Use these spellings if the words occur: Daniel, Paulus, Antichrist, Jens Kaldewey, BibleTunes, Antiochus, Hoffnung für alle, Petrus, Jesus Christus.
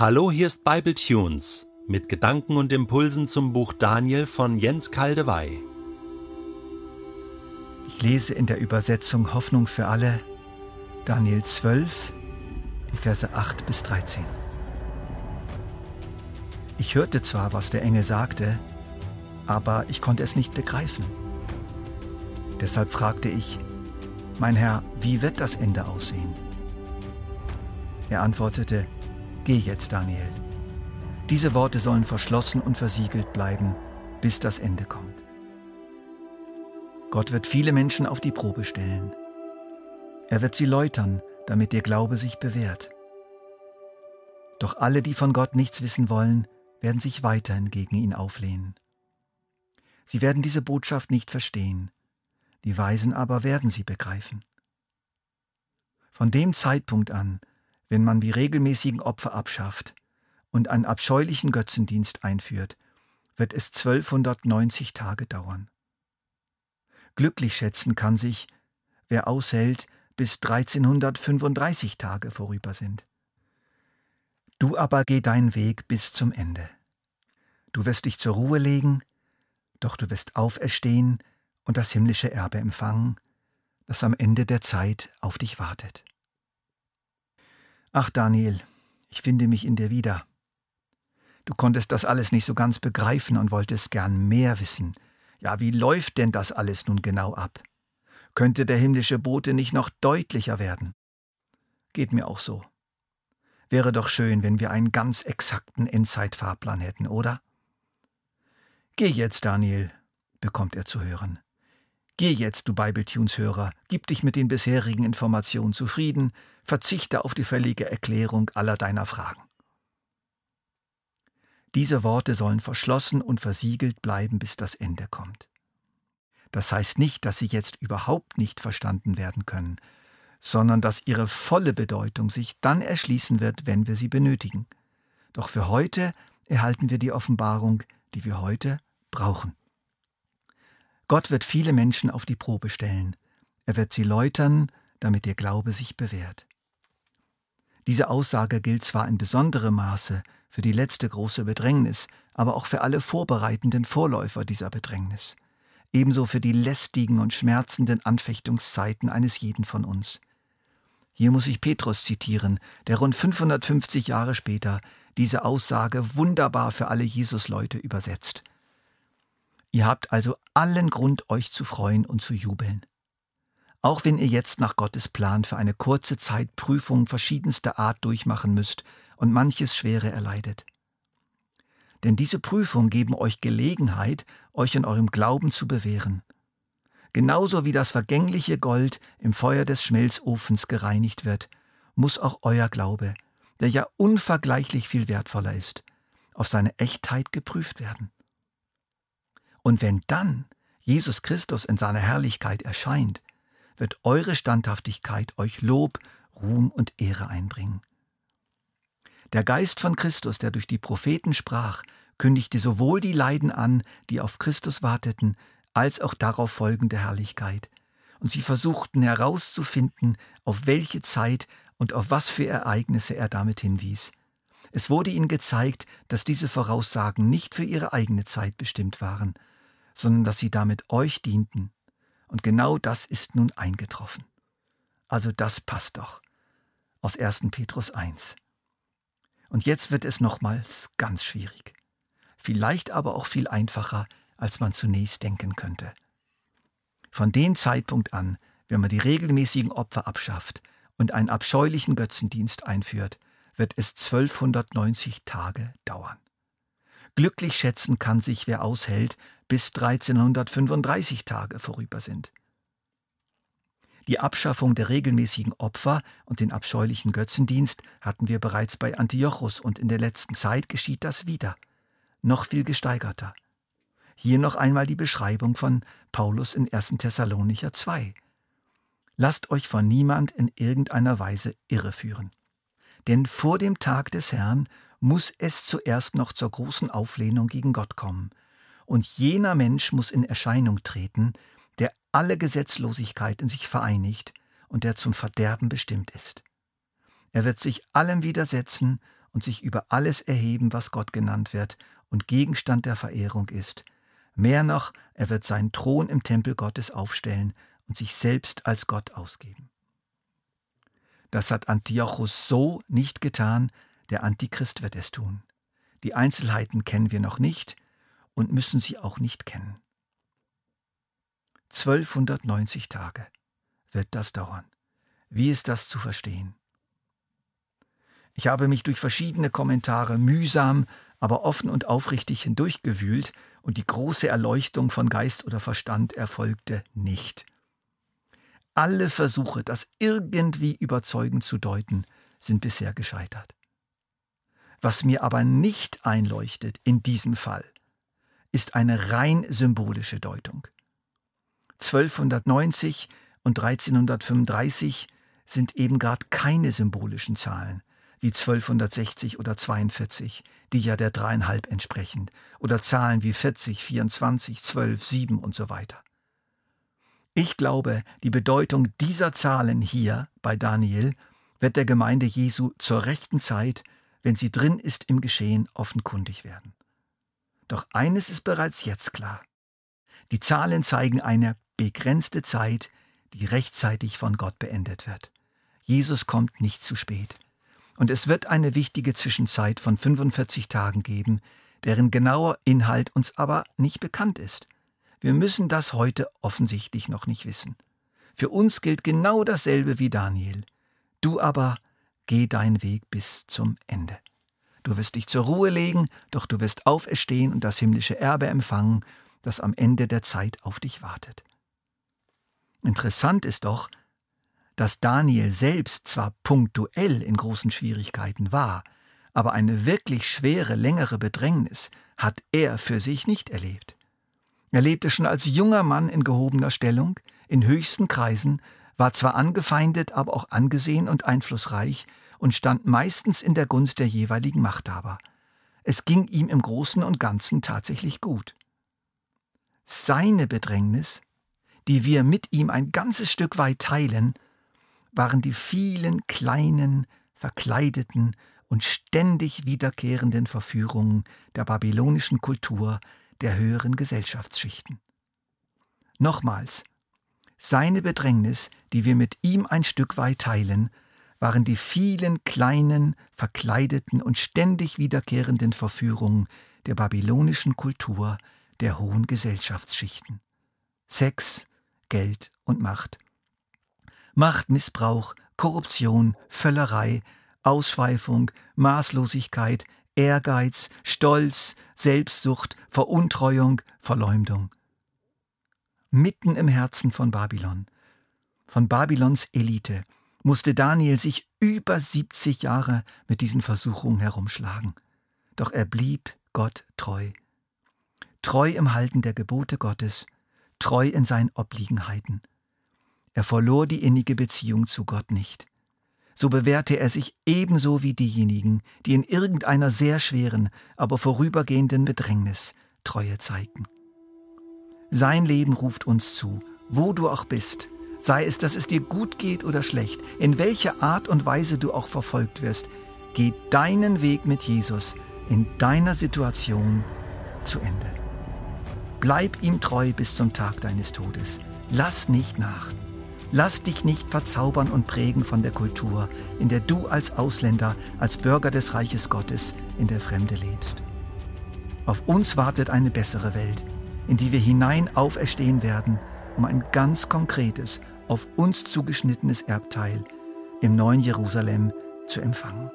Hallo, hier ist BibleTunes mit Gedanken und Impulsen zum Buch Daniel von Jens Kaldewey. Ich lese in der Übersetzung Hoffnung für alle, Daniel 12, die Verse 8 bis 13. Ich hörte zwar, was der Engel sagte, aber ich konnte es nicht begreifen. Deshalb fragte ich: Mein Herr, wie wird das Ende aussehen? Er antwortete: Geh jetzt, Daniel. Diese Worte sollen verschlossen und versiegelt bleiben, bis das Ende kommt. Gott wird viele Menschen auf die Probe stellen. Er wird sie läutern, damit ihr Glaube sich bewährt. Doch alle, die von Gott nichts wissen wollen, werden sich weiterhin gegen ihn auflehnen. Sie werden diese Botschaft nicht verstehen, die Weisen aber werden sie begreifen. Von dem Zeitpunkt an, wenn man die regelmäßigen Opfer abschafft und einen abscheulichen Götzendienst einführt, wird es 1290 Tage dauern. Glücklich schätzen kann sich, wer aushält, bis 1335 Tage vorüber sind. Du aber geh deinen Weg bis zum Ende. Du wirst dich zur Ruhe legen, doch du wirst auferstehen und das himmlische Erbe empfangen, das am Ende der Zeit auf dich wartet. Ach, Daniel, ich finde mich in dir wieder. Du konntest das alles nicht so ganz begreifen und wolltest gern mehr wissen. Ja, wie läuft denn das alles nun genau ab? Könnte der himmlische Bote nicht noch deutlicher werden? Geht mir auch so. Wäre doch schön, wenn wir einen ganz exakten Endzeitfahrplan hätten, oder? Geh jetzt, Daniel, bekommt er zu hören. Geh jetzt, du BibleTunes-Hörer, gib dich mit den bisherigen Informationen zufrieden, verzichte auf die völlige Erklärung aller deiner Fragen. Diese Worte sollen verschlossen und versiegelt bleiben, bis das Ende kommt. Das heißt nicht, dass sie jetzt überhaupt nicht verstanden werden können, sondern dass ihre volle Bedeutung sich dann erschließen wird, wenn wir sie benötigen. Doch für heute erhalten wir die Offenbarung, die wir heute brauchen. Gott wird viele Menschen auf die Probe stellen. Er wird sie läutern, damit ihr Glaube sich bewährt. Diese Aussage gilt zwar in besonderem Maße für die letzte große Bedrängnis, aber auch für alle vorbereitenden Vorläufer dieser Bedrängnis. Ebenso für die lästigen und schmerzenden Anfechtungszeiten eines jeden von uns. Hier muss ich Petrus zitieren, der rund 550 Jahre später diese Aussage wunderbar für alle Jesus-Leute übersetzt. Ihr habt also allen Grund, euch zu freuen und zu jubeln. Auch wenn ihr jetzt nach Gottes Plan für eine kurze Zeit Prüfungen verschiedenster Art durchmachen müsst und manches Schwere erleidet. Denn diese Prüfungen geben euch Gelegenheit, euch in eurem Glauben zu bewähren. Genauso wie das vergängliche Gold im Feuer des Schmelzofens gereinigt wird, muss auch euer Glaube, der ja unvergleichlich viel wertvoller ist, auf seine Echtheit geprüft werden. Und wenn dann Jesus Christus in seiner Herrlichkeit erscheint, wird eure Standhaftigkeit euch Lob, Ruhm und Ehre einbringen. Der Geist von Christus, der durch die Propheten sprach, kündigte sowohl die Leiden an, die auf Christus warteten, als auch darauf folgende Herrlichkeit. Und sie versuchten herauszufinden, auf welche Zeit und auf was für Ereignisse er damit hinwies. Es wurde ihnen gezeigt, dass diese Voraussagen nicht für ihre eigene Zeit bestimmt waren, sondern dass sie damit euch dienten. Und genau das ist nun eingetroffen. Also das passt doch. Aus 1. Petrus 1. Und jetzt wird es nochmals ganz schwierig. Vielleicht aber auch viel einfacher, als man zunächst denken könnte. Von dem Zeitpunkt an, wenn man die regelmäßigen Opfer abschafft und einen abscheulichen Götzendienst einführt, wird es 1290 Tage dauern. Glücklich schätzen kann sich, wer aushält, bis 1335 Tage vorüber sind. Die Abschaffung der regelmäßigen Opfer und den abscheulichen Götzendienst hatten wir bereits bei Antiochus und in der letzten Zeit geschieht das wieder, noch viel gesteigerter. Hier noch einmal die Beschreibung von Paulus in 1. Thessalonicher 2. Lasst euch von niemand in irgendeiner Weise irreführen. Denn vor dem Tag des Herrn muss es zuerst noch zur großen Auflehnung gegen Gott kommen. Und jener Mensch muss in Erscheinung treten, der alle Gesetzlosigkeit in sich vereinigt und der zum Verderben bestimmt ist. Er wird sich allem widersetzen und sich über alles erheben, was Gott genannt wird und Gegenstand der Verehrung ist. Mehr noch, er wird seinen Thron im Tempel Gottes aufstellen und sich selbst als Gott ausgeben. Das hat Antiochus so nicht getan, der Antichrist wird es tun. Die Einzelheiten kennen wir noch nicht und müssen sie auch nicht kennen. 1290 Tage wird das dauern. Wie ist das zu verstehen? Ich habe mich durch verschiedene Kommentare mühsam, aber offen und aufrichtig hindurchgewühlt und die große Erleuchtung von Geist oder Verstand erfolgte nicht. Alle Versuche, das irgendwie überzeugend zu deuten, sind bisher gescheitert. Was mir aber nicht einleuchtet in diesem Fall, ist eine rein symbolische Deutung. 1290 und 1335 sind eben gerade keine symbolischen Zahlen, wie 1260 oder 42, die ja der 3,5 entsprechen, oder Zahlen wie 40, 24, 12, 7 und so weiter. Ich glaube, die Bedeutung dieser Zahlen hier bei Daniel wird der Gemeinde Jesu zur rechten Zeit, wenn sie drin ist im Geschehen, offenkundig werden. Doch eines ist bereits jetzt klar. Die Zahlen zeigen eine begrenzte Zeit, die rechtzeitig von Gott beendet wird. Jesus kommt nicht zu spät. Und es wird eine wichtige Zwischenzeit von 45 Tagen geben, deren genauer Inhalt uns aber nicht bekannt ist. Wir müssen das heute offensichtlich noch nicht wissen. Für uns gilt genau dasselbe wie Daniel. Du aber geh deinen Weg bis zum Ende. Du wirst dich zur Ruhe legen, doch du wirst auferstehen und das himmlische Erbe empfangen, das am Ende der Zeit auf dich wartet. Interessant ist doch, dass Daniel selbst zwar punktuell in großen Schwierigkeiten war, aber eine wirklich schwere, längere Bedrängnis hat er für sich nicht erlebt. Er lebte schon als junger Mann in gehobener Stellung, in höchsten Kreisen, war zwar angefeindet, aber auch angesehen und einflussreich und stand meistens in der Gunst der jeweiligen Machthaber. Es ging ihm im Großen und Ganzen tatsächlich gut. Seine Bedrängnis, die wir mit ihm ein ganzes Stück weit teilen, waren die vielen kleinen, verkleideten und ständig wiederkehrenden Verführungen der babylonischen Kultur, der höheren Gesellschaftsschichten. Nochmals, seine Bedrängnis, die wir mit ihm ein Stück weit teilen, waren die vielen kleinen, verkleideten und ständig wiederkehrenden Verführungen der babylonischen Kultur, der hohen Gesellschaftsschichten. Sex, Geld und Macht. Machtmissbrauch, Korruption, Völlerei, Ausschweifung, Maßlosigkeit, Ehrgeiz, Stolz, Selbstsucht, Veruntreuung, Verleumdung. Mitten im Herzen von Babylon, von Babylons Elite, musste Daniel sich über 70 Jahre mit diesen Versuchungen herumschlagen. Doch er blieb Gott treu. Treu im Halten der Gebote Gottes, treu in seinen Obliegenheiten. Er verlor die innige Beziehung zu Gott nicht. So bewährte er sich ebenso wie diejenigen, die in irgendeiner sehr schweren, aber vorübergehenden Bedrängnis Treue zeigten. Sein Leben ruft uns zu, wo du auch bist, sei es, dass es dir gut geht oder schlecht, in welcher Art und Weise du auch verfolgt wirst, geh deinen Weg mit Jesus in deiner Situation zu Ende. Bleib ihm treu bis zum Tag deines Todes. Lass nicht nach. Lass dich nicht verzaubern und prägen von der Kultur, in der du als Ausländer, als Bürger des Reiches Gottes in der Fremde lebst. Auf uns wartet eine bessere Welt, in die wir hinein auferstehen werden, um ein ganz konkretes, auf uns zugeschnittenes Erbteil im neuen Jerusalem zu empfangen.